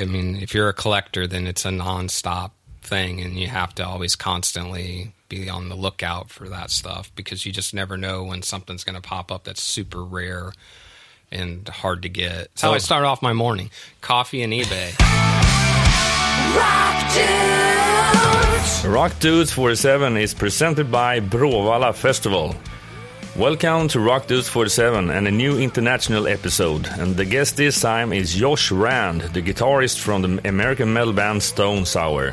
I mean, if you're a collector, then it's a nonstop thing, and you have to always constantly be on the lookout for that stuff, because you just never know when something's going to pop up that's super rare and hard to get. That's how I start off my morning. Coffee and eBay. Rock Dudes! Rock Dudes 47 is presented by Bråvalla Festival. Welcome to Rock Dudes 47 and a new international episode. And the guest this time is Josh Rand, the guitarist from the American metal band Stone Sour.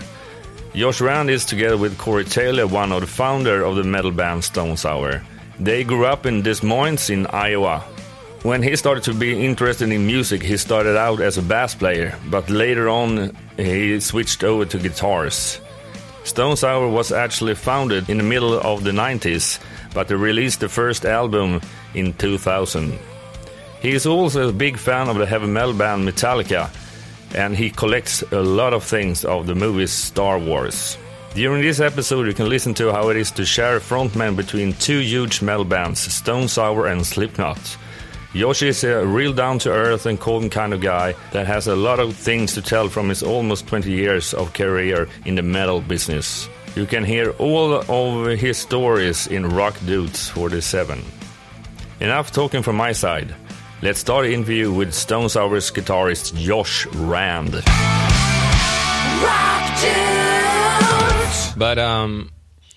Josh Rand is, together with Corey Taylor, one of the founder of the metal band Stone Sour. They grew up in Des Moines in Iowa. When he started to be interested in music, he started out as a bass player, but later on he switched over to guitars. Stone Sour was actually founded in the middle of the 90s, but they released the first album in 2000. He is also a big fan of the heavy metal band Metallica, and he collects a lot of things of the movies Star Wars. During this episode you can listen to how it is to share a frontman between two huge metal bands, Stone Sour and Slipknot. Yoshi is a real down-to-earth and calm kind of guy that has a lot of things to tell from his almost 20 years of career in the metal business. You can hear all of his stories in Rock Dudes 47. Enough talking from my side. Let's start the interview with Stone Sour's guitarist Josh Rand. Rock Dudes! But,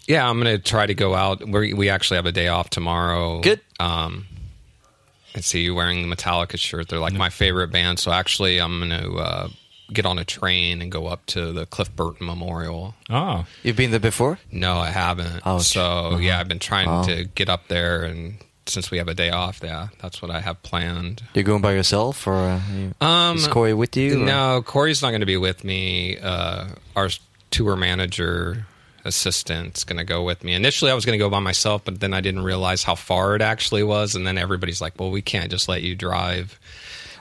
yeah, I'm going to try to go out. We actually have a day off tomorrow. Good. I see you wearing the Metallica shirt. They're like my favorite band. So actually I'm going to get on a train and go up to the Cliff Burton Memorial. Oh. You've been there before? No, I haven't. Oh, so, yeah, I've been trying to get up there, and since we have a day off, yeah, that's what I have planned. You're going by yourself, or is Corey with you? Or? No, Corey's not going to be with me. Our tour manager assistant's going to go with me. Initially, I was going to go by myself, but then I didn't realize how far it actually was, and then everybody's like, well, we can't just let you drive,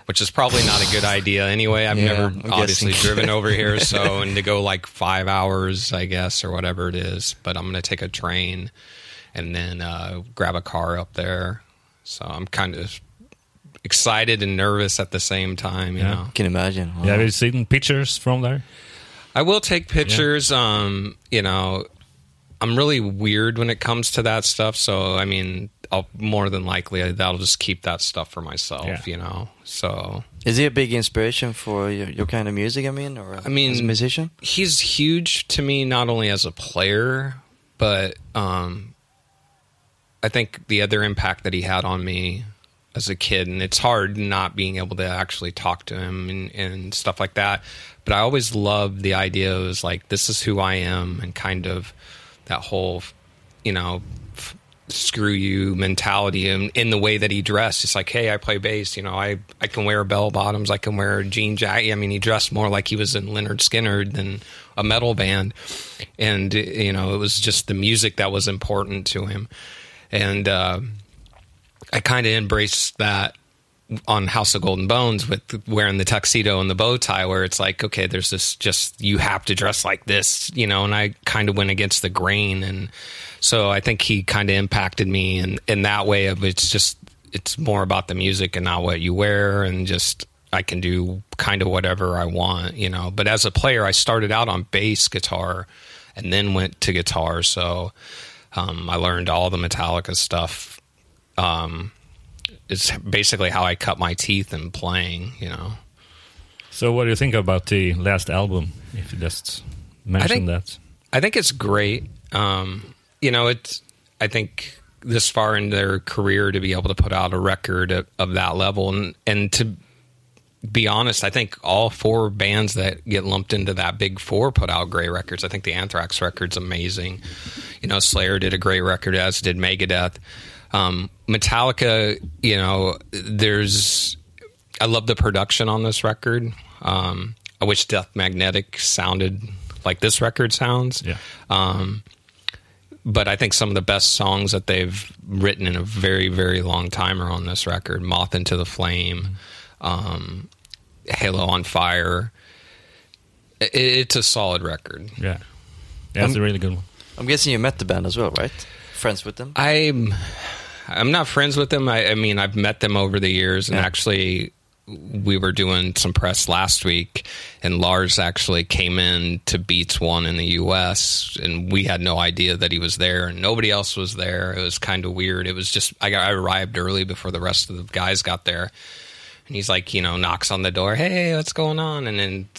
which is probably not a good idea anyway. I've never obviously driven over here, so, and to go like 5 hours, I guess, or whatever it is, but I'm going to take a train and then grab a car up there. So I'm kind of excited and nervous at the same time, you know. Can imagine. Wow. Yeah, have you seen pictures from there? I will take pictures. Yeah. You know, I'm really weird when it comes to that stuff. So, I mean, I'll more than likely, I'll just keep that stuff for myself, you know. So, is he a big inspiration for your kind of music, I mean, or as a musician? He's huge to me, not only as a player, but I think the other impact that he had on me as a kid, and it's hard not being able to actually talk to him and stuff like that. But I always loved the idea of, like, this is who I am, and kind of that whole, you know, screw you mentality in the way that he dressed. It's like, hey, I play bass, you know, I can wear bell bottoms, I can wear a jean jacket. I mean, he dressed more like he was in Lynyrd Skynyrd than a metal band. And, you know, it was just the music that was important to him. And I kind of embraced that on House of Golden Bones with wearing the tuxedo and the bow tie, where it's like, okay, there's this, just, you have to dress like this, you know, and I kind of went against the grain. And so I think he kind of impacted me in that way of, it's just, it's more about the music and not what you wear, and just, I can do kind of whatever I want, you know. But as a player, I started out on bass guitar and then went to guitar. So I learned all the Metallica stuff. It's basically how I cut my teeth in playing, you know. So what do you think about the last album, if you just mention that? I think it's great. You know, I think this far in their career to be able to put out a record of that level. And to be honest, I think all four bands that get lumped into that big four put out great records. I think the Anthrax record's amazing. You know, Slayer did a great record, as did Megadeth. Metallica, you know, I love the production on this record. I wish Death Magnetic sounded like this record sounds. Yeah. But I think some of the best songs that they've written in a very, very long time are on this record. Moth into the Flame, Halo on Fire. It's a solid record. Yeah. That's a really good one. I'm guessing you met the band as well, right? Friends with them? I'm not friends with them. I mean, I've met them over the years, and actually we were doing some press last week, and Lars actually came in to Beats One in the U.S., and we had no idea that he was there, and nobody else was there. It was kind of weird. It was just I arrived early before the rest of the guys got there, and he's like, you know, knocks on the door, hey, what's going on? And then,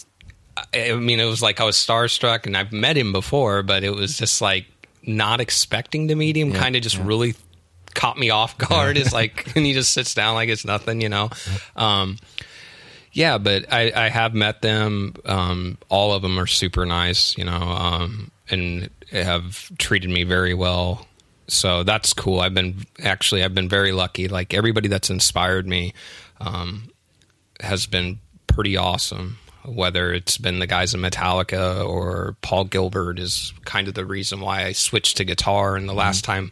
I mean, it was like I was starstruck, and I've met him before, but it was just like not expecting to meet him, kind of just really caught me off guard. It's like, and he just sits down like it's nothing, you know? Yeah, but I have met them. All of them are super nice, you know, and have treated me very well. So that's cool. I've been very lucky. Like everybody that's inspired me, has been pretty awesome. Whether it's been the guys in Metallica or Paul Gilbert is kind of the reason why I switched to guitar. And the last time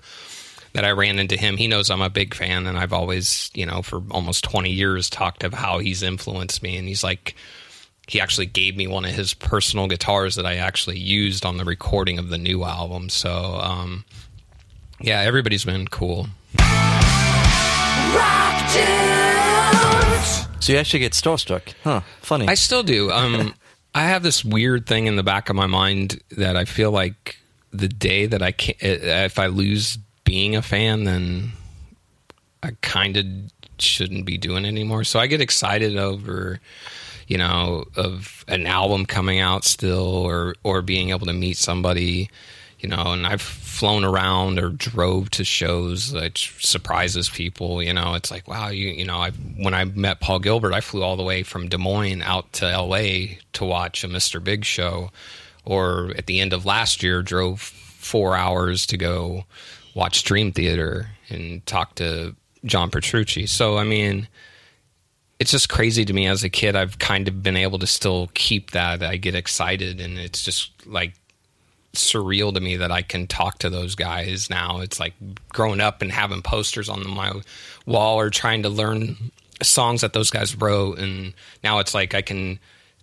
that I ran into him, he knows I'm a big fan, and I've always, you know, for almost 20 years talked about how he's influenced me. And he's like, he actually gave me one of his personal guitars that I actually used on the recording of the new album. So, yeah, everybody's been cool. Rock tunes! So you actually get starstruck. Huh, funny. I still do. I have this weird thing in the back of my mind that I feel like the day that I can't, if I lose being a fan, then I kind of shouldn't be doing it anymore. So I get excited over, you know, of an album coming out still, or being able to meet somebody, you know, and I've flown around or drove to shows that surprises people, you know. It's like, wow, you know, when I met Paul Gilbert, I flew all the way from Des Moines out to LA to watch a Mr. Big show, or at the end of last year, drove 4 hours to go watch Dream Theater and talk to John Petrucci. So, I mean, it's just crazy to me. As a kid, I've kind of been able to still keep that. I get excited, and it's just like surreal to me that I can talk to those guys now. It's like growing up and having posters on my wall or trying to learn songs that those guys wrote. And now it's like I can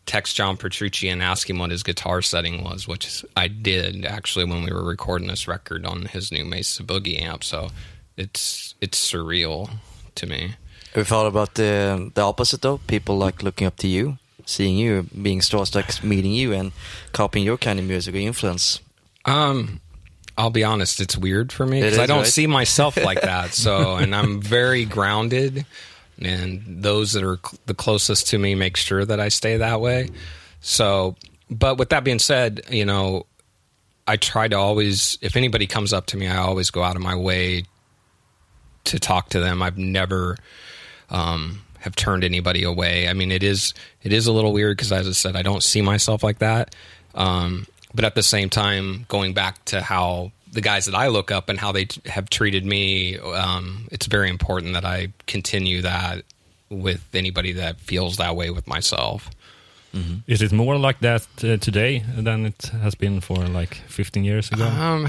text John Petrucci and ask him what his guitar setting was, which I did actually when we were recording this record on his new Mesa Boogie amp. So it's surreal to me. Have you thought about the opposite though? People like looking up to you, seeing you, being starstruck, meeting you, and copying your kind of music or influence. I'll be honest, it's weird for me because I don't see myself like that. So, and I'm very grounded. And those that are the closest to me make sure that I stay that way. So, but with that being said, you know, I try to always, if anybody comes up to me, I always go out of my way to talk to them. I've never have turned anybody away. I mean, it is a little weird because, as I said, I don't see myself like that. But at the same time, going back to how the guys that I look up and how they have treated me, it's very important that I continue that with anybody that feels that way with myself. Mm-hmm. Is it more like that today than it has been for like 15 years ago?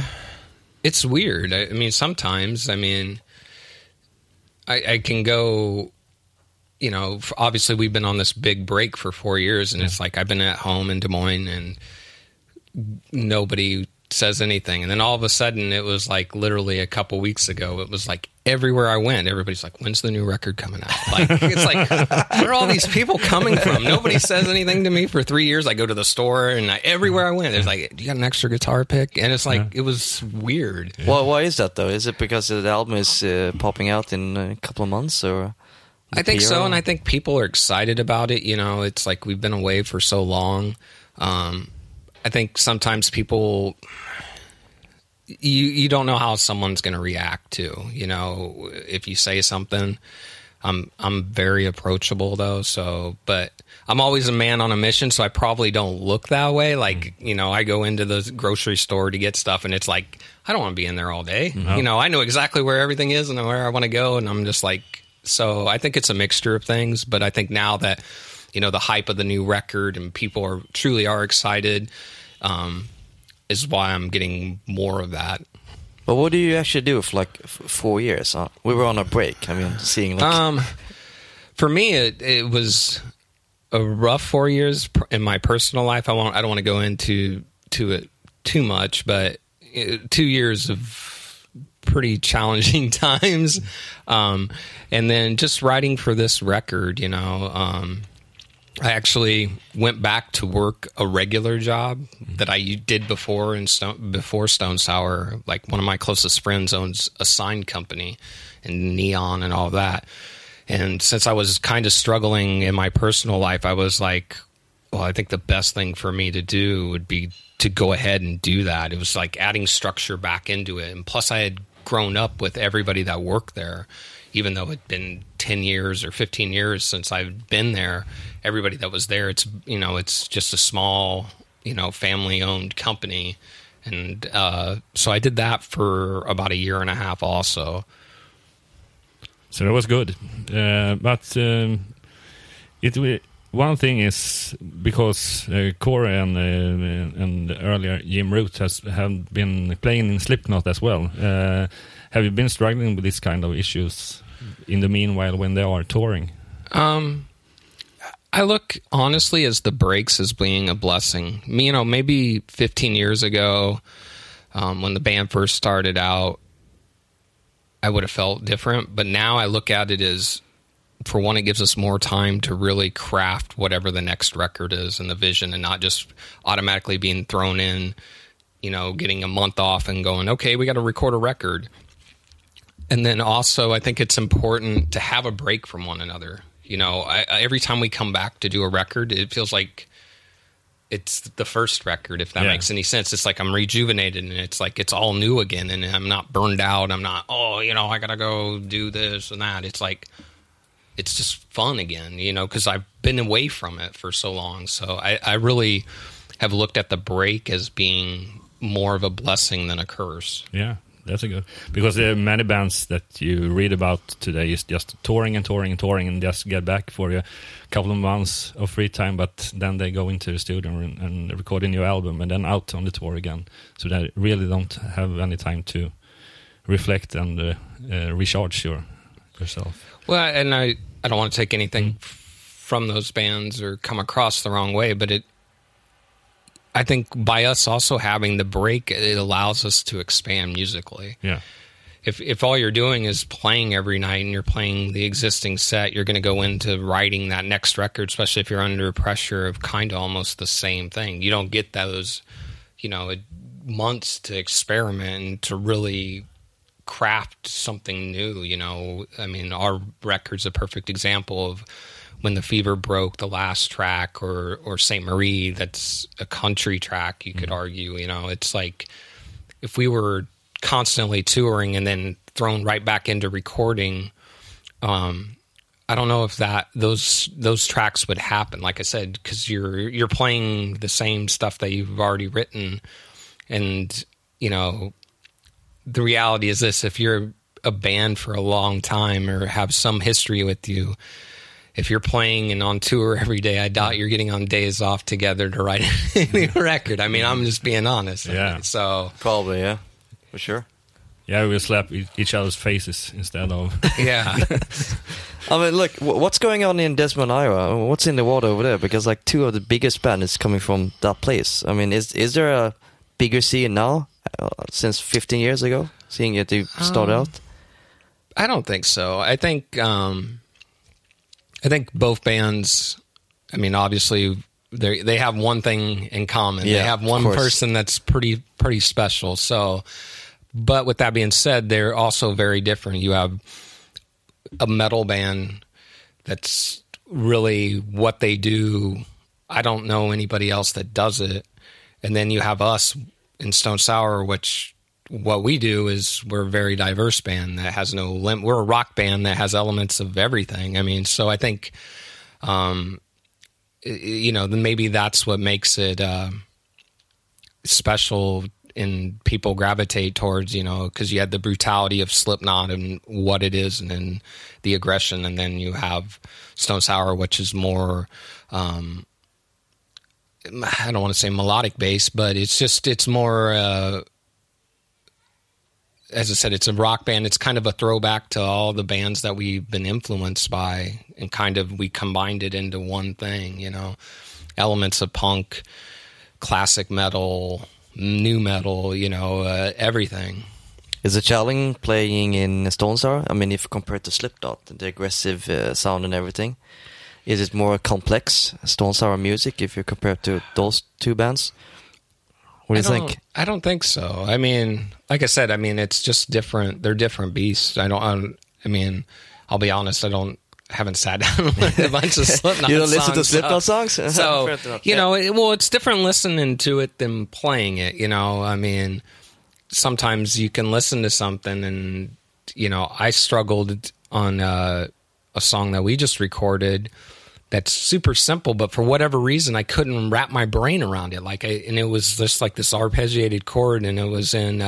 It's weird. I mean, sometimes, I can go, you know, obviously we've been on this big break for 4 years, and it's like I've been at home in Des Moines and nobody says anything, and then all of a sudden it was like literally a couple weeks ago, it was like everywhere I went everybody's like, when's the new record coming out? Like, it's like, where are all these people coming from? Nobody says anything to me for 3 years. I go to the store, and everywhere I went there's like, do you got an extra guitar pick? And it's like, it was weird. Well, why is that though? Is it because the album is popping out in a couple of months, or I think so, and I think people are excited about it, you know. It's like we've been away for so long. I think sometimes people, you don't know how someone's going to react to, you know, if you say something. I'm very approachable though, so, but I'm always a man on a mission, so I probably don't look that way. Like, you know, I go into the grocery store to get stuff, and it's like, I don't want to be in there all day. No. You know, I know exactly where everything is and where I want to go, and I'm just like, so I think it's a mixture of things, but I think now that, you know, the hype of the new record and people truly are excited, is why I'm getting more of that. But what do you actually do for like 4 years? We were on a break. I mean, seeing like... for me, it was a rough 4 years in my personal life. I don't want to go into it too much, but 2 years of pretty challenging times. And then just writing for this record, you know, I actually went back to work a regular job that I did before, and before Stone Sour, like one of my closest friends owns a sign company and neon and all that. And since I was kind of struggling in my personal life, I was like, well, I think the best thing for me to do would be to go ahead and do that. It was like adding structure back into it. And plus I had grown up with everybody that worked there, even though it'd been 10 years or 15 years since I've been there. Everybody that was there, it's, you know, it's just a small, you know, family owned company. And so I did that for about a year and a half also. So that was good. One thing is because Corey and earlier Jim Root have been playing in Slipknot as well. Have you been struggling with this kind of issues in the meanwhile when they are touring? I look honestly as the breaks as being a blessing. You know, maybe 15 years ago when the band first started out, I would have felt different. But now I look at it as, for one, it gives us more time to really craft whatever the next record is and the vision, and not just automatically being thrown in, you know, getting a month off and going, okay, we got to record a record. And then also I think it's important to have a break from one another. You know, every time we come back to do a record, it feels like it's the first record, if that makes any sense. It's like I'm rejuvenated, and it's like it's all new again, and I'm not burned out. I'm not, oh, you know, I got to go do this and that. It's like, it's just fun again, you know, because I've been away from it for so long. So I really have looked at the break as being more of a blessing than a curse. Yeah, that's a good. Because there are many bands that you read about today is just touring and touring and touring and just get back for a couple of months of free time, but then they go into the studio and record a new album and then out on the tour again. So they really don't have any time to reflect and recharge yourself. Well, and I don't want to take anything from those bands or come across the wrong way, but I think by us also having the break, it allows us to expand musically. Yeah. If all you're doing is playing every night and you're playing the existing set, you're going to go into writing that next record, especially if you're under pressure of kind of almost the same thing. You don't get those, you know, months to experiment and to really craft something new, you know. I mean, our record's a perfect example of when The Fever broke, the last track, or Saint Marie, that's a country track, you could argue, you know. It's like if we were constantly touring and then thrown right back into recording, I don't know if that those tracks would happen, like I said, because you're playing the same stuff that you've already written. And, you know, the reality is this: if you're a band for a long time or have some history with you, if you're playing and on tour every day, I doubt you're getting on days off together to write any record. I mean, I'm just being honest. Yeah. So probably, yeah, for sure. Yeah, we'll slap each other's faces instead of... Yeah. I mean, look, what's going on in Des Moines, Iowa? What's in the water over there? Because like two of the biggest bands coming from that place. I mean, is there a bigger scene now since 15 years ago, seeing it to start out? I don't think so. I think both bands, I mean, obviously they have one thing in common. Yeah, they have one person that's pretty special. So, but with that being said, they're also very different. You have a metal band that's really what they do. I don't know anybody else that does it. And then you have us in Stone Sour, which what we do is we're a very diverse band that has no limit. We're a rock band that has elements of everything. I mean, so I think, you know, maybe that's what makes it special and people gravitate towards, you know, because you had the brutality of Slipknot and what it is, and then the aggression, and then you have Stone Sour, which is more... I don't want to say melodic bass, but it's more, as I said, it's a rock band. It's kind of a throwback to all the bands that we've been influenced by, and kind of we combined it into one thing, you know, elements of punk, classic metal, new metal, you know, everything. Is it challenging playing in Stone Sour? I mean, if compared to Slipknot, the aggressive sound and everything, is it more complex Stone Sour music if you compare to those two bands? What do you think? I don't think so. I mean, like I said, I mean, it's just different. They're different beasts. I mean, I'll be honest. I haven't sat down and learned a bunch of Slipknot songs. You don't listen to Slipknot songs? So, you know, it's different listening to it than playing it, you know. I mean, sometimes you can listen to something and, you know, I struggled on a song that we just recorded that's super simple, but for whatever reason, I couldn't wrap my brain around it. And it was just like this arpeggiated chord, and it was in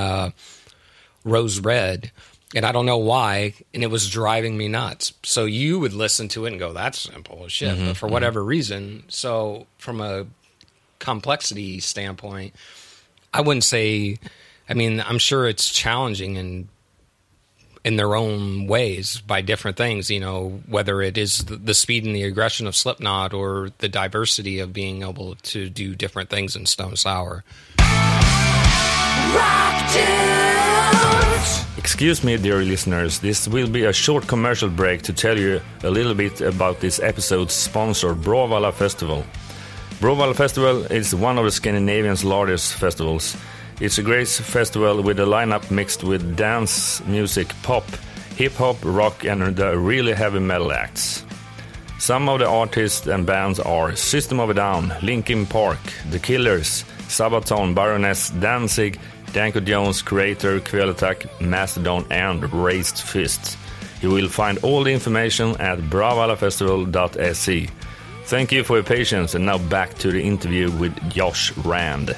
Rose Red. And I don't know why, and it was driving me nuts. So you would listen to it and go, that's simple as shit, but for whatever reason. So from a complexity standpoint, I wouldn't say, I mean, I'm sure it's challenging in their own ways by different things, you know, whether it is the speed and the aggression of Slipknot or the diversity of being able to do different things in Stone Sour. Excuse me, dear listeners, this will be a short commercial break to tell you a little bit about this episode's sponsor, Bråvalla Festival. Bråvalla Festival is one of the Scandinavian's largest festivals. It's a great festival with a lineup mixed with dance, music, pop, hip-hop, rock and the really heavy metal acts. Some of the artists and bands are System of a Down, Linkin Park, The Killers, Sabaton, Baroness, Danzig, Danko Jones, Creator, Kvelertak, Mastodon and Raised Fists. You will find all the information at bravallafestival.se. Thank you for your patience, and now back to the interview with Josh Rand.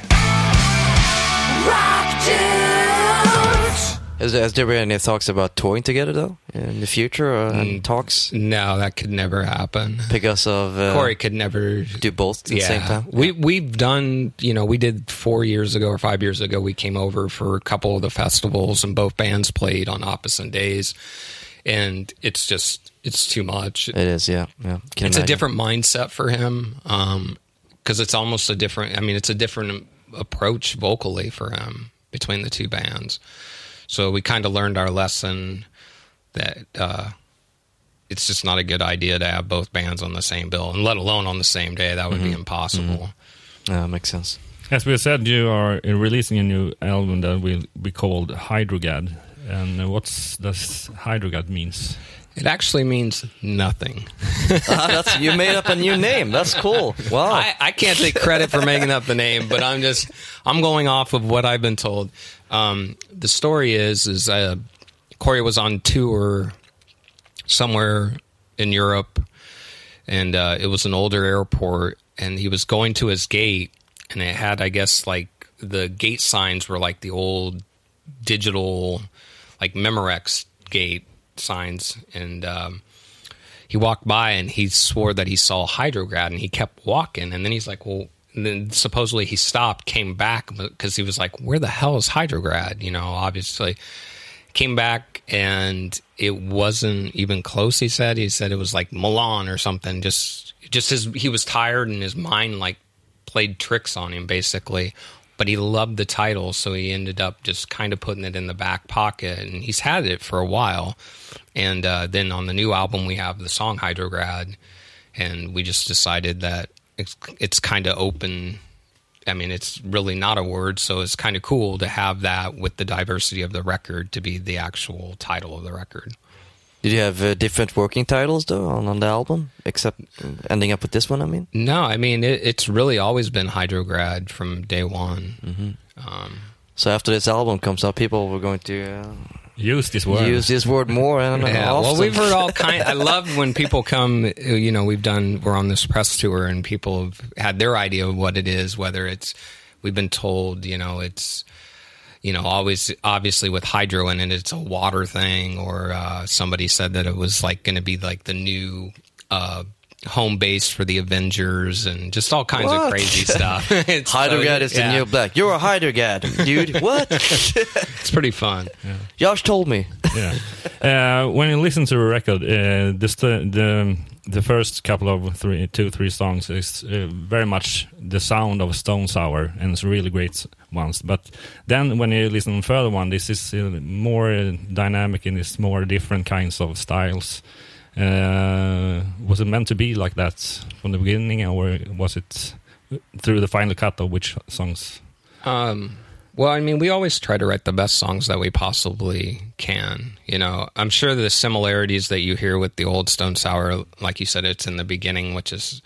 Has there been any talks about touring together, though, in the future, or talks? No, that could never happen. Because of... Corey could never... Do both at the same time? We've done, you know, we did 4 years ago or 5 years ago, we came over for a couple of the festivals, and both bands played on opposite days, and it's just, it's too much. It is, yeah. It's a different mindset for him, because it's almost a different, I mean, it's a different approach vocally for him between the two bands. So we kind of learned our lesson that it's just not a good idea to have both bands on the same bill, and let alone on the same day. That would be impossible. Yeah, makes sense. As we said, you are releasing a new album that will be called Hydrograd. And does Hydrograd means? It actually means nothing. You made up a new name. That's cool. Wow. I can't take credit for making up the name, but I'm going off of what I've been told. The story is Corey was on tour somewhere in Europe, and it was an older airport, and he was going to his gate, and it had, I guess, like the gate signs were like the old digital, like Memorex gate signs, and he walked by and he swore that he saw Hydrograd, and he kept walking, and then he's like, well, and then supposedly he stopped, came back, because he was like, where the hell is Hydrograd, you know, obviously came back, and it wasn't even close. He said it was like Milan or something, he was tired, and his mind like played tricks on him basically. But he loved the title, so he ended up just kind of putting it in the back pocket. And he's had it for a while. And then on the new album, we have the song Hydrograd. And we just decided that it's kind of open. I mean, it's really not a word, so it's kind of cool to have that with the diversity of the record to be the actual title of the record. Did you have different working titles, though, on the album, except ending up with this one, I mean? No, I mean, it's really always been Hydrograd from day one. Mm-hmm. So after this album comes out, people were going to... Use this word more. I don't know. Yeah, well, we've heard all kinds. I love when people come, you know, we're on this press tour, and people have had their idea of what it is, whether it's, we've been told, you know, it's... You know, always obviously with hydro in it, it's a water thing, or somebody said that it was like going to be like the new home base for the Avengers, and just all kinds of crazy stuff. Hydrograd is the new black. You're a Hydrograd, dude. What? It's pretty fun. Yeah. Josh told me. Yeah. When you listen to a record, the the first couple of two, three songs is very much the sound of Stone Sour, and it's really great ones. But then when you listen to the further one, this is more dynamic and it's more different kinds of styles. Was it meant to be like that from the beginning, or was it through the final cut of which songs? Well, I mean, we always try to write the best songs that we possibly can. You know, I'm sure the similarities that you hear with the old Stone Sour, like you said, it's in the beginning, which is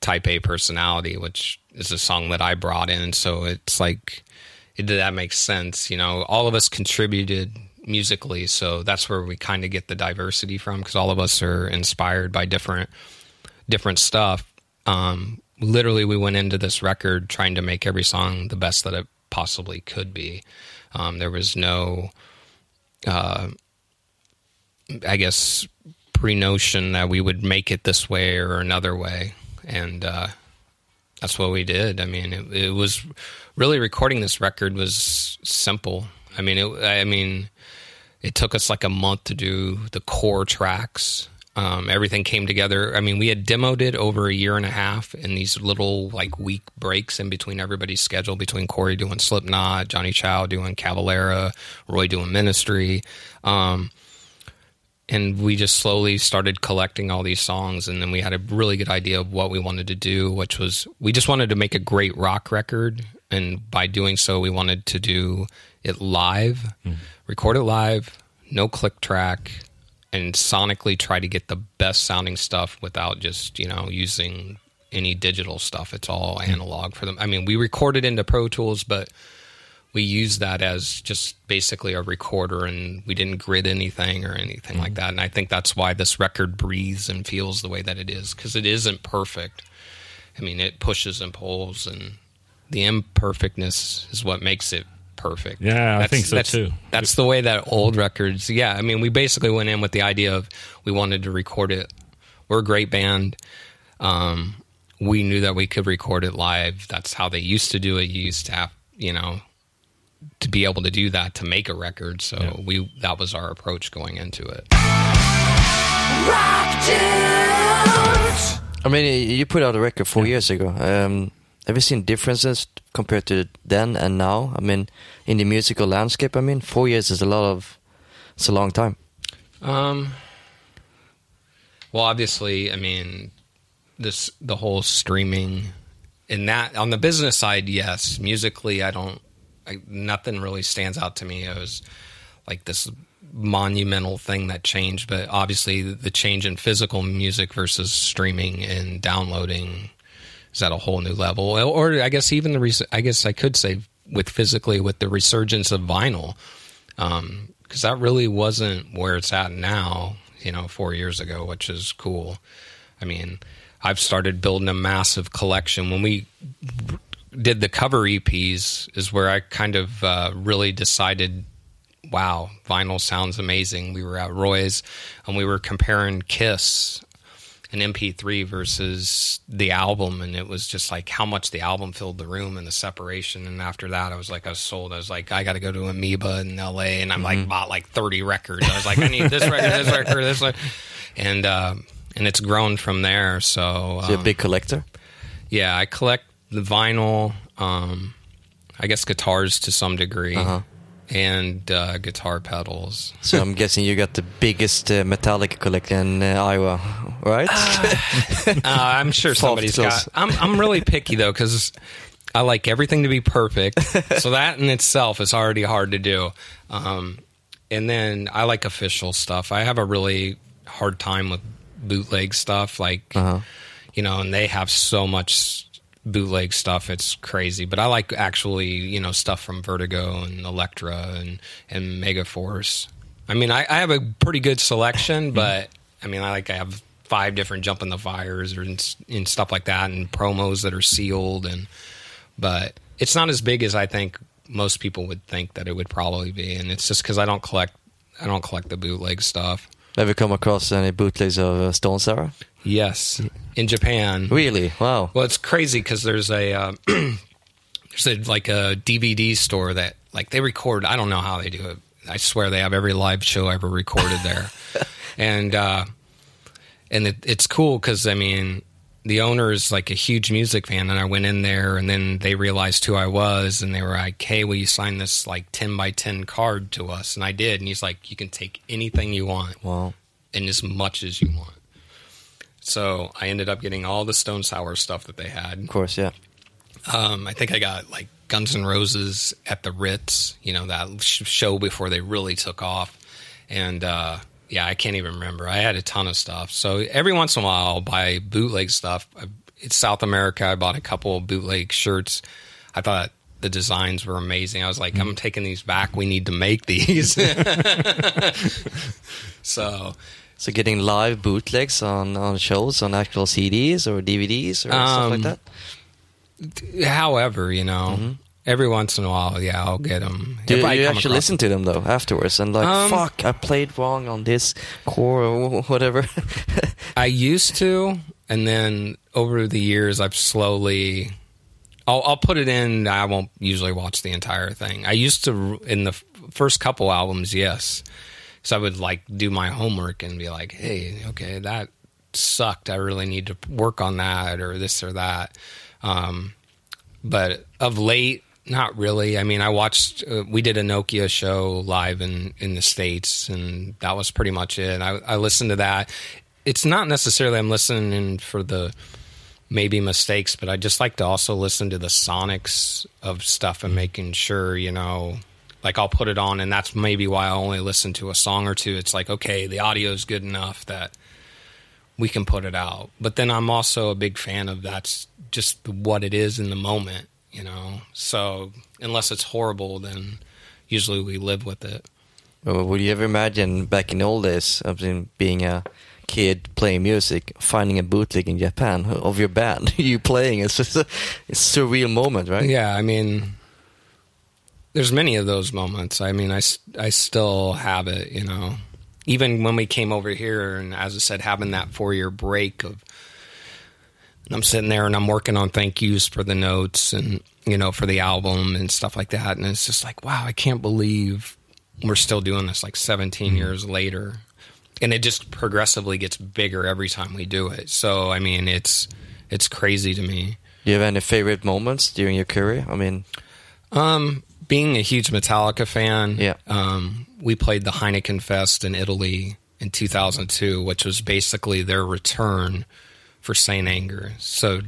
Type A personality, which is a song that I brought in. So it's like, that makes sense. You know, all of us contributed musically. So that's where we kind of get the diversity from, because all of us are inspired by different stuff. Literally, we went into this record trying to make every song the best that it possibly could be. There was no, I guess, pre-notion that we would make it this way or another way. And that's what we did. I mean, it was really, recording this record was simple. I mean, it took us like a month to do the core tracks. Everything came together. I mean, we had demoed it over a year and a half in these little like week breaks in between everybody's schedule, between Corey doing Slipknot, Johnny Chow doing Cavalera, Roy doing Ministry. And we just slowly started collecting all these songs. And then we had a really good idea of what we wanted to do, which was, we just wanted to make a great rock record. And by doing so, we wanted to do it live, record it live, no click track, and sonically try to get the best sounding stuff without just, you know, using any digital stuff. It's all analog for them. I mean, we recorded into Pro Tools, but we used that as just basically a recorder, and we didn't grid anything or anything like that. And I think that's why this record breathes and feels the way that it is, because it isn't perfect. I mean, it pushes and pulls, and the imperfectness is what makes it perfect. Yeah, I think so too. That's the way that old records, yeah. I mean, we basically went in with the idea of, we wanted to record it. We're a great band. We knew that we could record it live. That's how they used to do it. You used to have, you know, to be able to do that to make a record. So yeah, that was our approach going into it. I mean, you put out a record 4 years ago. Have you seen differences compared to then and now? I mean, in the musical landscape, I mean, 4 years is it's a long time. Well, obviously, I mean, the whole streaming and that, on the business side, yes. Musically, nothing really stands out to me. It was like this monumental thing that changed, but obviously the change in physical music versus streaming and downloading is at a whole new level. Or I guess even I could say with the resurgence of vinyl, because that really wasn't where it's at now, you know, 4 years ago, which is cool. I mean, I've started building a massive collection. When we did the cover EPs is where I kind of really decided, wow, vinyl sounds amazing. We were at Roy's and we were comparing Kiss, an MP3 versus the album, and it was just like how much the album filled the room and the separation. And after that, I was sold. I was like, I got to go to Amoeba in LA, and I'm like bought like 30 records. I was like, I need this record, this record, this record. And it's grown from there. So you're a big collector? Yeah, I collect the vinyl, I guess guitars to some degree, and guitar pedals. So I'm guessing you got the biggest Metallica collection in Iowa, right? I'm sure somebody's got. I'm really picky though, because I like everything to be perfect. So that in itself is already hard to do. And then I like official stuff. I have a really hard time with bootleg stuff, like you know, and they have so much bootleg stuff, it's crazy. But I like actually, you know, stuff from Vertigo and Elektra and Megaforce. I mean, I have a pretty good selection, but I mean, I have 5 different Jump in the Fires and stuff like that, and promos that are sealed. But it's not as big as I think most people would think that it would probably be, and it's just because I don't collect the bootleg stuff. Have you come across any bootlegs of Stone Sour? Yes, in Japan. Really? Wow. Well, it's crazy because there's a DVD store that like they record. I don't know how they do it. I swear they have every live show ever recorded there, and And it's cool because, I mean, the owner is like a huge music fan, and I went in there, and then they realized who I was, and they were like, hey, will you sign this like 10 by 10 card to us? And I did, and he's like, you can take anything you want. Wow. And as much as you want. So I ended up getting all the Stone Sour stuff that they had. Of course, yeah. I think I got like Guns N' Roses at the Ritz, you know, that show before they really took off. And, yeah, I can't even remember. I had a ton of stuff. So every once in a while I'll buy bootleg stuff. It's South America. I bought a couple of bootleg shirts. I thought the designs were amazing. I was like, I'm taking these back. We need to make these. So getting live bootlegs on shows, on actual CDs or DVDs or stuff like that? However, you know, every once in a while, yeah, I'll get them. Do you actually listen to them, though, afterwards? And like, fuck, I played wrong on this core or whatever. I used to, and then over the years, I've slowly... I'll put it in. I won't usually watch the entire thing. I used to, in the first couple albums, yes. So I would like do my homework and be like, hey, okay, that sucked. I really need to work on that or this or that. But of late, not really. I mean, I watched, we did a Nokia show live in the States, and that was pretty much it. I listened to that. It's not necessarily I'm listening for the maybe mistakes, but I just like to also listen to the sonics of stuff and making sure, you know, like I'll put it on, and that's maybe why I only listen to a song or two. It's like, okay, the audio is good enough that we can put it out. But then I'm also a big fan of that's just what it is in the moment, you know. So unless it's horrible, then usually we live with it. Well, would you ever imagine back in the old days of being a kid playing music, finding a bootleg in Japan of your band you playing? It's just a surreal moment, right? Yeah, I mean... There's many of those moments. I mean, I still have it, you know. Even when we came over here, and as I said, having that 4-year break of, and I'm sitting there and I'm working on thank yous for the notes and, you know, for the album and stuff like that. And it's just like, wow, I can't believe we're still doing this like 17 years later. And it just progressively gets bigger every time we do it. So, I mean, it's crazy to me. Do you have any favorite moments during your career? I mean... Being a huge Metallica fan, yeah. We played the Heineken Fest in Italy in 2002, which was basically their return for Saint Anger. So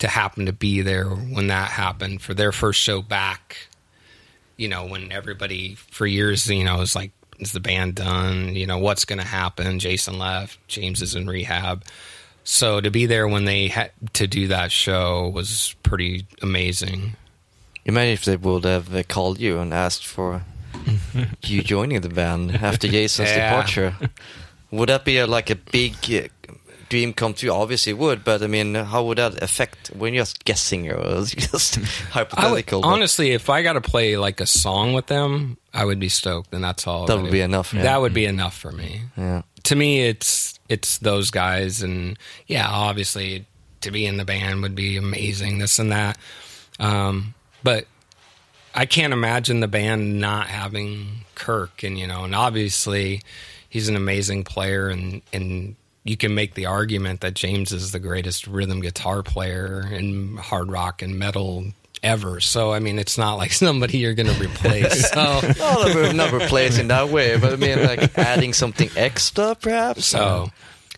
to happen to be there when that happened for their first show back, you know, when everybody for years, you know, was like, is the band done? You know, what's going to happen? Jason left. James is in rehab. So to be there when they had to do that show was pretty amazing. Imagine if they would have called you and asked for you joining the band after Jason's departure. Would that be a big dream come true? Obviously it would, but I mean, how would that affect when you're just guessing or just hypothetical? Honestly, if I got to play like a song with them, I would be stoked, and that's all. That would be enough. Yeah. That would be enough for me. Yeah. To me, it's those guys, and yeah, obviously to be in the band would be amazing, this and that. But I can't imagine the band not having Kirk, and you know, and obviously he's an amazing player, and you can make the argument that James is the greatest rhythm guitar player in hard rock and metal ever. So I mean, it's not like somebody you're going to replace. So well, not replace in that way, but I mean, like adding something extra, perhaps. So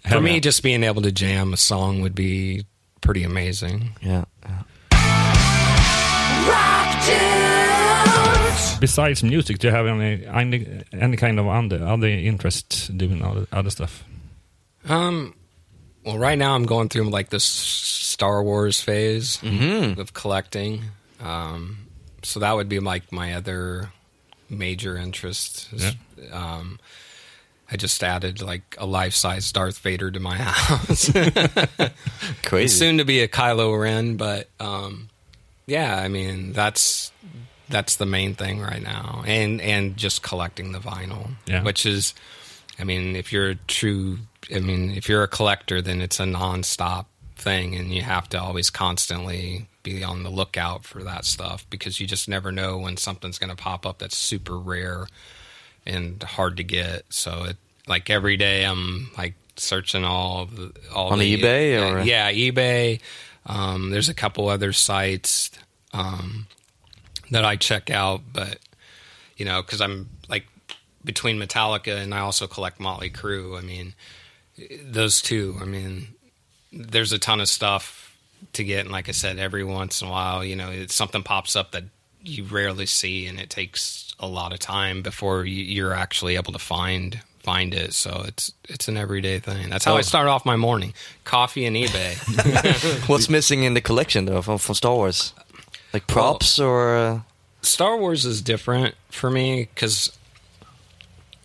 for me, just being able to jam a song would be pretty amazing. Yeah. Besides music, do you have any kind of other interest doing other stuff? Well, right now I'm going through like this Star Wars phase of collecting. So that would be like my other major interest. Yeah. I just added like a life-size Darth Vader to my house. Crazy. Soon to be a Kylo Ren, but yeah, I mean, that's the main thing right now, and just collecting the vinyl, which is, I mean, if you're a collector, then it's a nonstop thing, and you have to always constantly be on the lookout for that stuff, because you just never know when something's going to pop up that's super rare and hard to get. So, like every day, I'm like just searching all on the eBay. eBay. There's a couple other sites that I check out, but you know, because I'm like between Metallica and I also collect Motley Crue. I mean, those two. I mean, there's a ton of stuff to get, and like I said, every once in a while, you know, something pops up that you rarely see, and it takes a lot of time before you're actually able to find it. So it's an everyday thing. That's how I start off my morning: coffee and eBay. What's missing in the collection though from Star Wars? Like props or Star Wars is different for me because,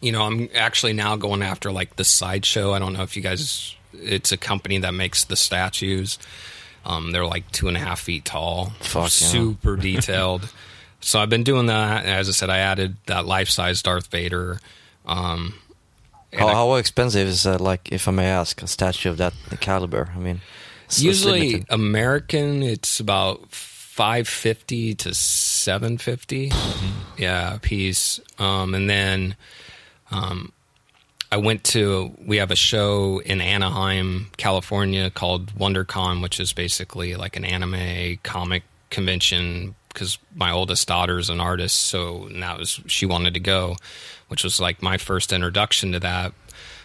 you know, I'm actually now going after like the Sideshow. I don't know if you guys, it's a company that makes the statues. They're like 2.5 feet tall. Fuck, super detailed. So I've been doing that. As I said, I added that life-size Darth Vader. How expensive is that, like, if I may ask, a statue of that caliber? I mean, usually American, it's about $550 to $750. Yeah, a piece. And then I went to, we have a show in Anaheim, California called WonderCon, which is basically like an anime comic convention because my oldest daughter's an artist. So that was, she wanted to go, which was like my first introduction to that.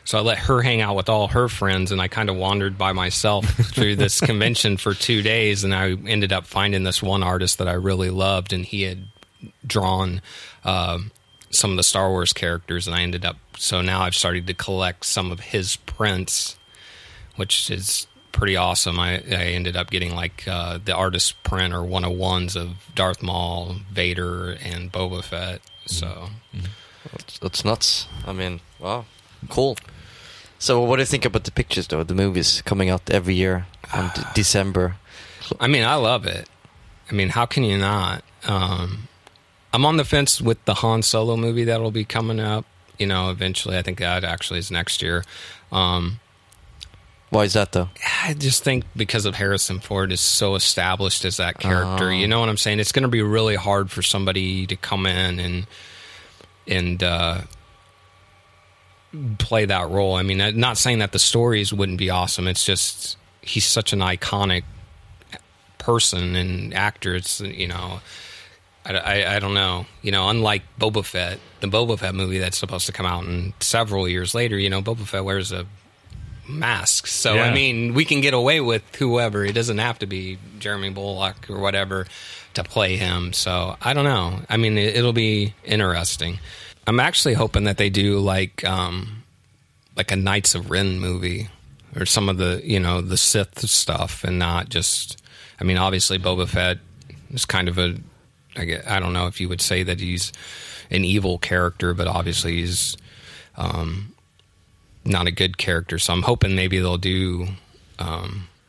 So I let her hang out with all her friends, and I kind of wandered by myself through this convention for 2 days, and I ended up finding this one artist that I really loved, and he had drawn some of the Star Wars characters, and I ended up, so now I've started to collect some of his prints, which is pretty awesome. I ended up getting like the artist print or 101s of Darth Maul, Vader, and Boba Fett. So that's nuts. I mean, wow, cool. So what do you think about the pictures, though? The movies coming out every year in December. I mean, I love it. I mean, how can you not? I'm on the fence with the Han Solo movie that'll be coming up, you know, eventually. I think that actually is next year. Why is that, though? I just think because of Harrison Ford is so established as that character. You know what I'm saying? It's going to be really hard for somebody to come in and play that role. I mean, I'm not saying that the stories wouldn't be awesome. It's just he's such an iconic person and actor. It's, you know, I don't know. You know, unlike Boba Fett, the Boba Fett movie that's supposed to come out in several years later, you know, Boba Fett wears a mask. So, yeah. I mean, we can get away with whoever. It doesn't have to be Jeremy Bullock or whatever to play him. So, I don't know. I mean, it'll be interesting. I'm actually hoping that they do like a Knights of Ren movie or some of the, you know, the Sith stuff and not just, I mean, obviously Boba Fett is kind of a, I don't know if you would say that he's an evil character, but obviously he's not a good character. So I'm hoping maybe they'll do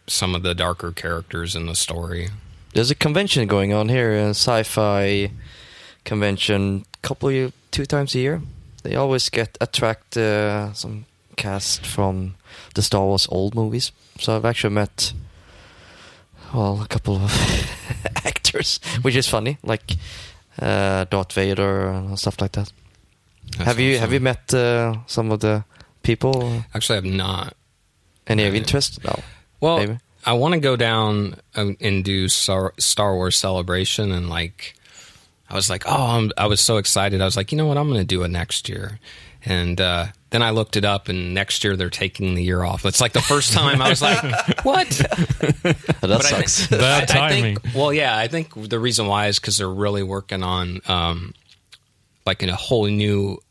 some of the darker characters in the story. There's a convention going on here, a sci-fi convention, two times a year. They always attract some cast from the Star Wars old movies. So I've actually met, well, a couple of actors, which is funny, like Darth Vader and stuff like that. Have you met some of the people? Actually, I've not. Any of interest? No. Well, maybe. I want to go down and do Star Wars Celebration and like. I was like, I was so excited. I was like, you know what? I'm going to do it next year. And then I looked it up, and next year they're taking the year off. It's like the first time I was like, what? That sucks. Bad timing. I think the reason why is because they're really working on like a whole new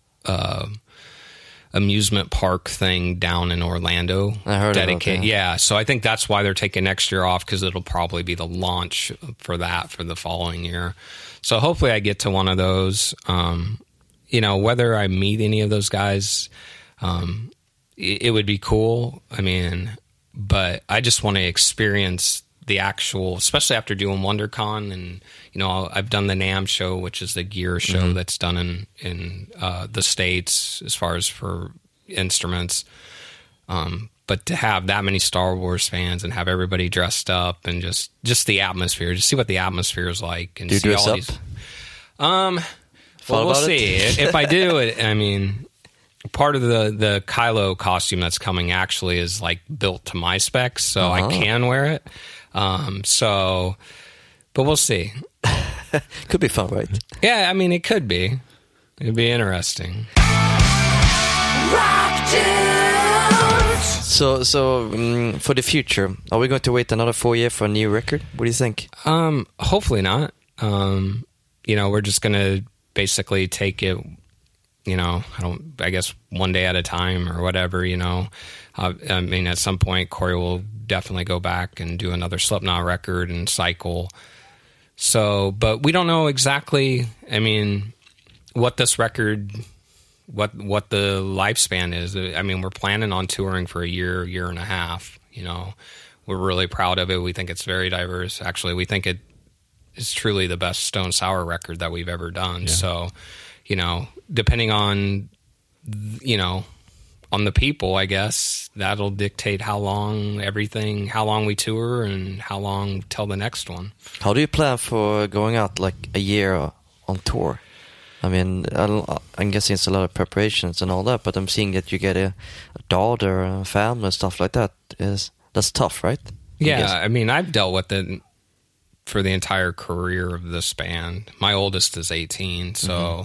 amusement park thing down in Orlando. I heard about that. Yeah, so I think that's why they're taking next year off, because it'll probably be the launch for that for the following year. So hopefully I get to one of those, you know, whether I meet any of those guys, it would be cool. I mean, but I just want to experience the actual, especially after doing WonderCon and, you know, I've done the NAMM show, which is the gear show that's done in the States as far as for instruments. But to have that many Star Wars fans and have everybody dressed up and just the atmosphere, just see what the atmosphere is like. And do you see dress all up? We'll see. If I do, I mean, part of the Kylo costume that's coming actually is like built to my specs, so I can wear it. But we'll see. Could be fun, right? Yeah, I mean, it could be. It'd be interesting. Rock tunes. So, for the future, are we going to wait another 4 years for a new record? What do you think? Hopefully not. We're just going to basically take it. I guess one day at a time or whatever, I mean, at some point, Corey will definitely go back and do another Slipknot record and cycle. So, but we don't know exactly, what this record, what the lifespan is. I mean, we're planning on touring for a year, year and a half, We're really proud of it. We think it's very diverse. Actually, we think it is truly the best Stone Sour record that we've ever done. Yeah. So, depending on, on the people, I guess, that'll dictate how long we tour and how long till the next one. How do you plan for going out like a year on tour? I mean, I'm guessing it's a lot of preparations and all that, but I'm seeing that you get a daughter and a family and stuff like that. That's tough, right? Yeah, I've dealt with it for the entire career of this band. My oldest is 18, so... Mm-hmm.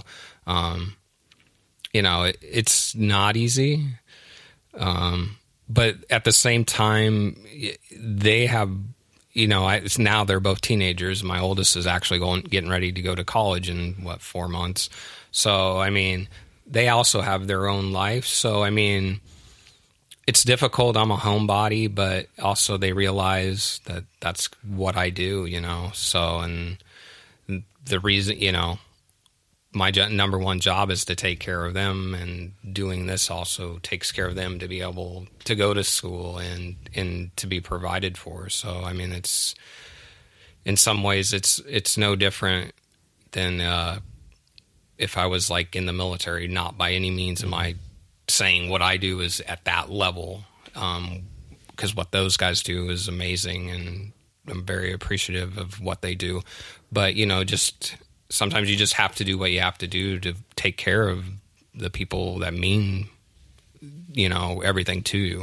It's not easy. But at the same time, they have, now they're both teenagers. My oldest is actually getting ready to go to college in 4 months. So, they also have their own life. So, it's difficult. I'm a homebody, but also they realize that that's what I do, so, and the reason, my number one job is to take care of them, and doing this also takes care of them to be able to go to school and to be provided for. So, it's in some ways it's no different than if I was like in the military. Not by any means am I saying what I do is at that level, because what those guys do is amazing, and I'm very appreciative of what they do. But, just... Sometimes you just have to do what you have to do to take care of the people that mean, everything to you.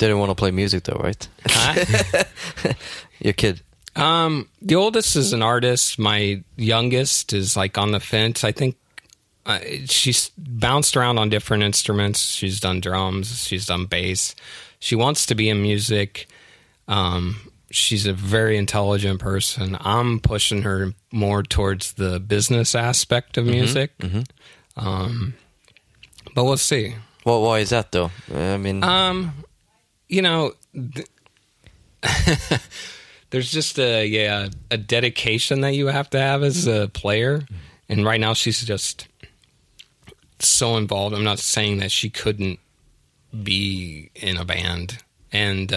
They didn't want to play music though, right? Huh? Your kid. The oldest is an artist. My youngest is like on the fence. I think she's bounced around on different instruments. She's done drums. She's done bass. She wants to be in music. She's a very intelligent person. I'm pushing her more towards the business aspect of music. Mm-hmm. But we'll see. Well, why is that though? There's just a dedication that you have to have as a player. And right now she's just so involved. I'm not saying that she couldn't be in a band, and,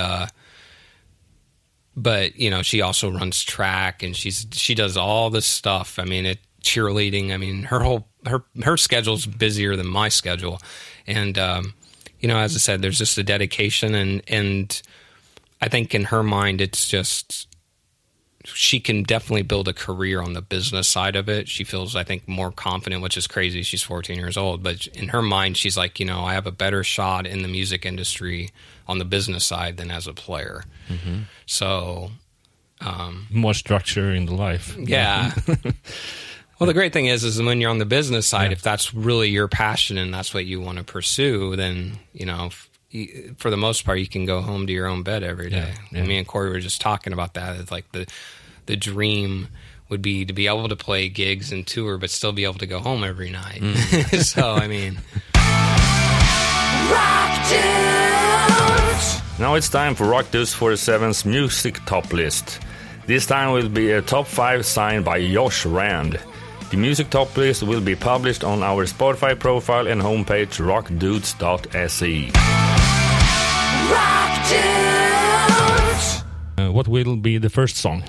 but she also runs track, and she does all this stuff. Cheerleading. Her whole her schedule's busier than my schedule, and as I said, there's just a dedication, and I think in her mind, it's just she can definitely build a career on the business side of it. She feels, I think, more confident, which is crazy. She's 14 years old, but in her mind, she's like, I have a better shot in the music industry on the business side than as a player. Mm-hmm. So, more structure in the life. Yeah. Well, the great thing is when you're on the business side, if that's really your passion and that's what you want to pursue, then, for the most part, you can go home to your own bed every day. Yeah, yeah. Me and Corey were just talking about that. It's like the dream would be to be able to play gigs and tour, but still be able to go home every night. Mm. So, Rock Dudes! Now it's time for Rock Dudes 47's music top list. This time will be a top 5 signed by Josh Rand. The music top list will be published on our Spotify profile and homepage rockdudes.se. What will be the first song?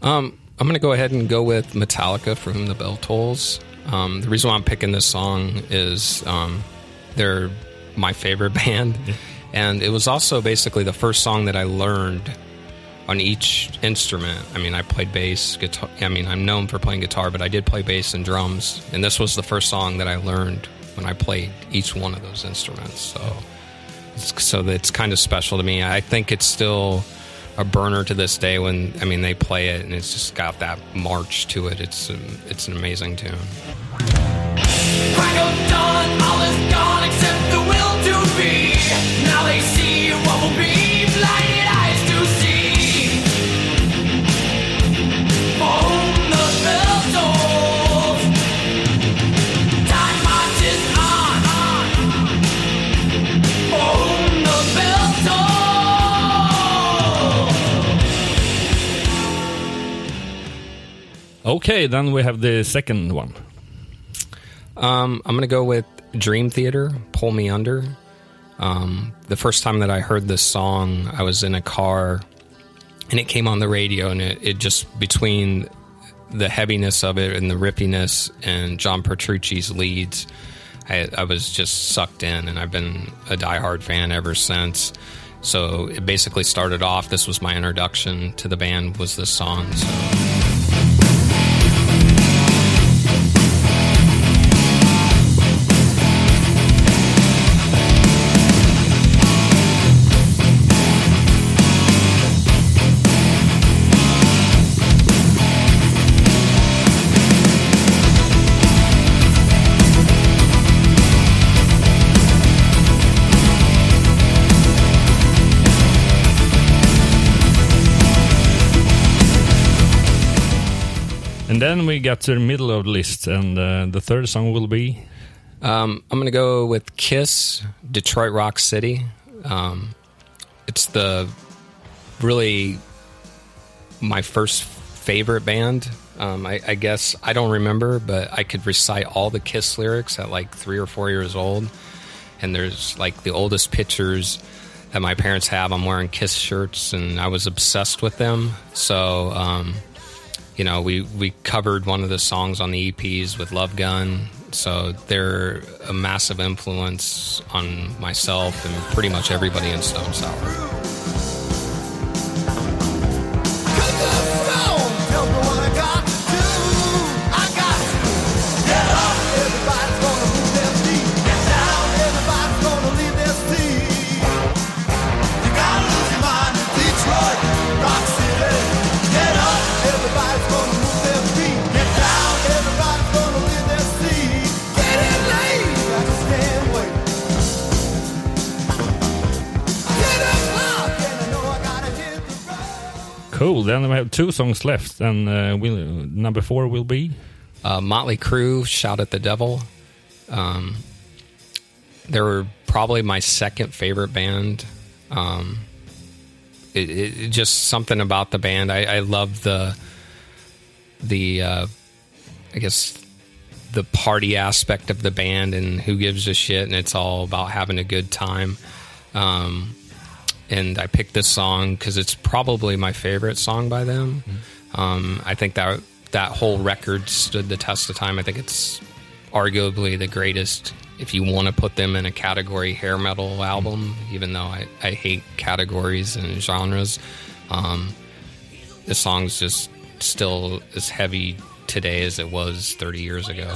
I'm going to go ahead and go with Metallica, For Whom the Bell Tolls. The reason why I'm picking this song is they're my favorite band. And it was also basically the first song that I learned on each instrument. I played bass, guitar. I'm known for playing guitar, but I did play bass and drums. And this was the first song that I learned when I played each one of those instruments. So it's kind of special to me. I think it's still a burner to this day when, I mean, they play it and it's just got that march to it. It's an amazing tune. Crack of dawn, all is gone except the will to be. Now they see what will be, blinded eyes to see. Oh. Okay, then we have the second one. I'm going to go with Dream Theater, Pull Me Under. The first time that I heard this song, I was in a car, and it came on the radio, and it just, between the heaviness of it and the rippiness and John Petrucci's leads, I was just sucked in, and I've been a diehard fan ever since. So it basically started off, this was my introduction to the band, was this song, so... And then we got to the middle of the list, and the third song will be? I'm going to go with Kiss, Detroit Rock City. It's really my first favorite band. I guess I don't remember, but I could recite all the Kiss lyrics at like 3 or 4 years old. And there's like the oldest pictures that my parents have. I'm wearing Kiss shirts, and I was obsessed with them. So... you know, we covered one of the songs on the EPs with Love Gun, so they're a massive influence on myself and pretty much everybody in Stone Sour. Cool. Then we have two songs left, and number four will be Motley Crue, "Shout at the Devil." They were probably my second favorite band. It just something about the band. I love I guess the party aspect of the band and who gives a shit, and it's all about having a good time. And I picked this song because it's probably my favorite song by them. Mm-hmm. I think that whole record stood the test of time. I think it's arguably the greatest, if you want to put them in a category, hair metal album, mm-hmm. even though I hate categories and genres. The song's just still as heavy today as it was 30 years ago.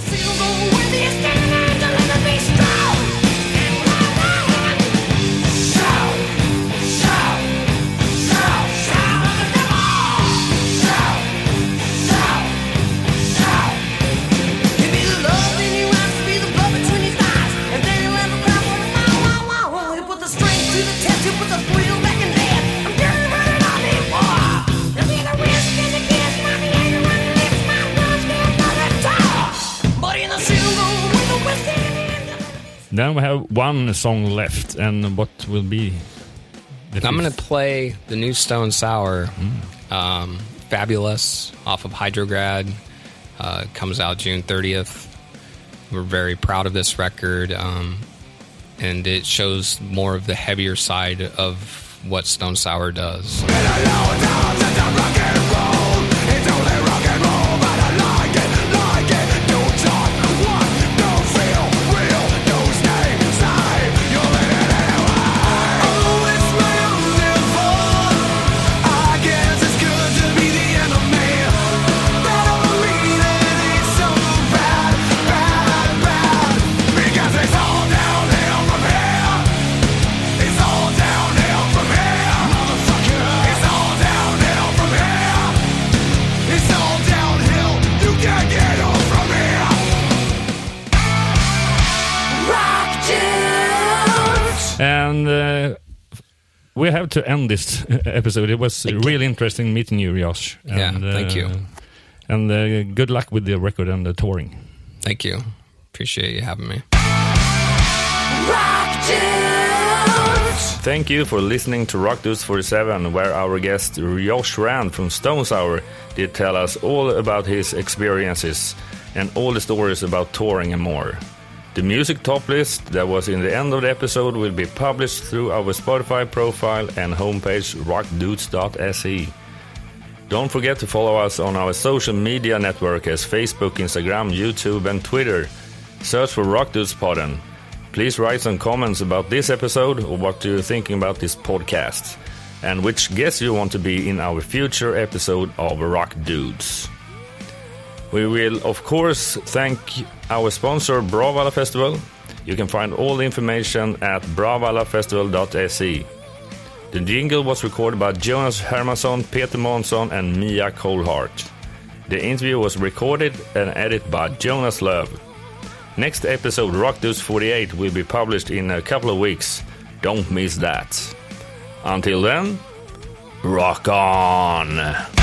Then we have one song left, and what will be the fifth? I'm going to play the new Stone Sour, Fabulous, off of Hydrograd. Comes out June 30th. We're very proud of this record, and it shows more of the heavier side of what Stone Sour does. And we have to end this episode. It was really interesting meeting you, Josh. And, thank you. And good luck with the record and the touring. Thank you. Appreciate you having me. Rock Dudes! Thank you for listening to Rock Dudes 47, where our guest Josh Rand from Stone Sour did tell us all about his experiences and all the stories about touring and more. The music top list that was in the end of the episode will be published through our Spotify profile and homepage rockdudes.se. Don't forget to follow us on our social media network as Facebook, Instagram, YouTube and Twitter. Search for Rock Dudes Podden. Please write some comments about this episode or what you're thinking about this podcast and which guests you want to be in our future episode of Rock Dudes. We will, of course, thank our sponsor, Bråvalla Festival. You can find all the information at bravallafestival.se. The jingle was recorded by Jonas Hermansson, Peter Månsson and Mia Colehart. The interview was recorded and edited by Jonas Löv. Next episode, Rock Dudes 48, will be published in a couple of weeks. Don't miss that. Until then, rock on!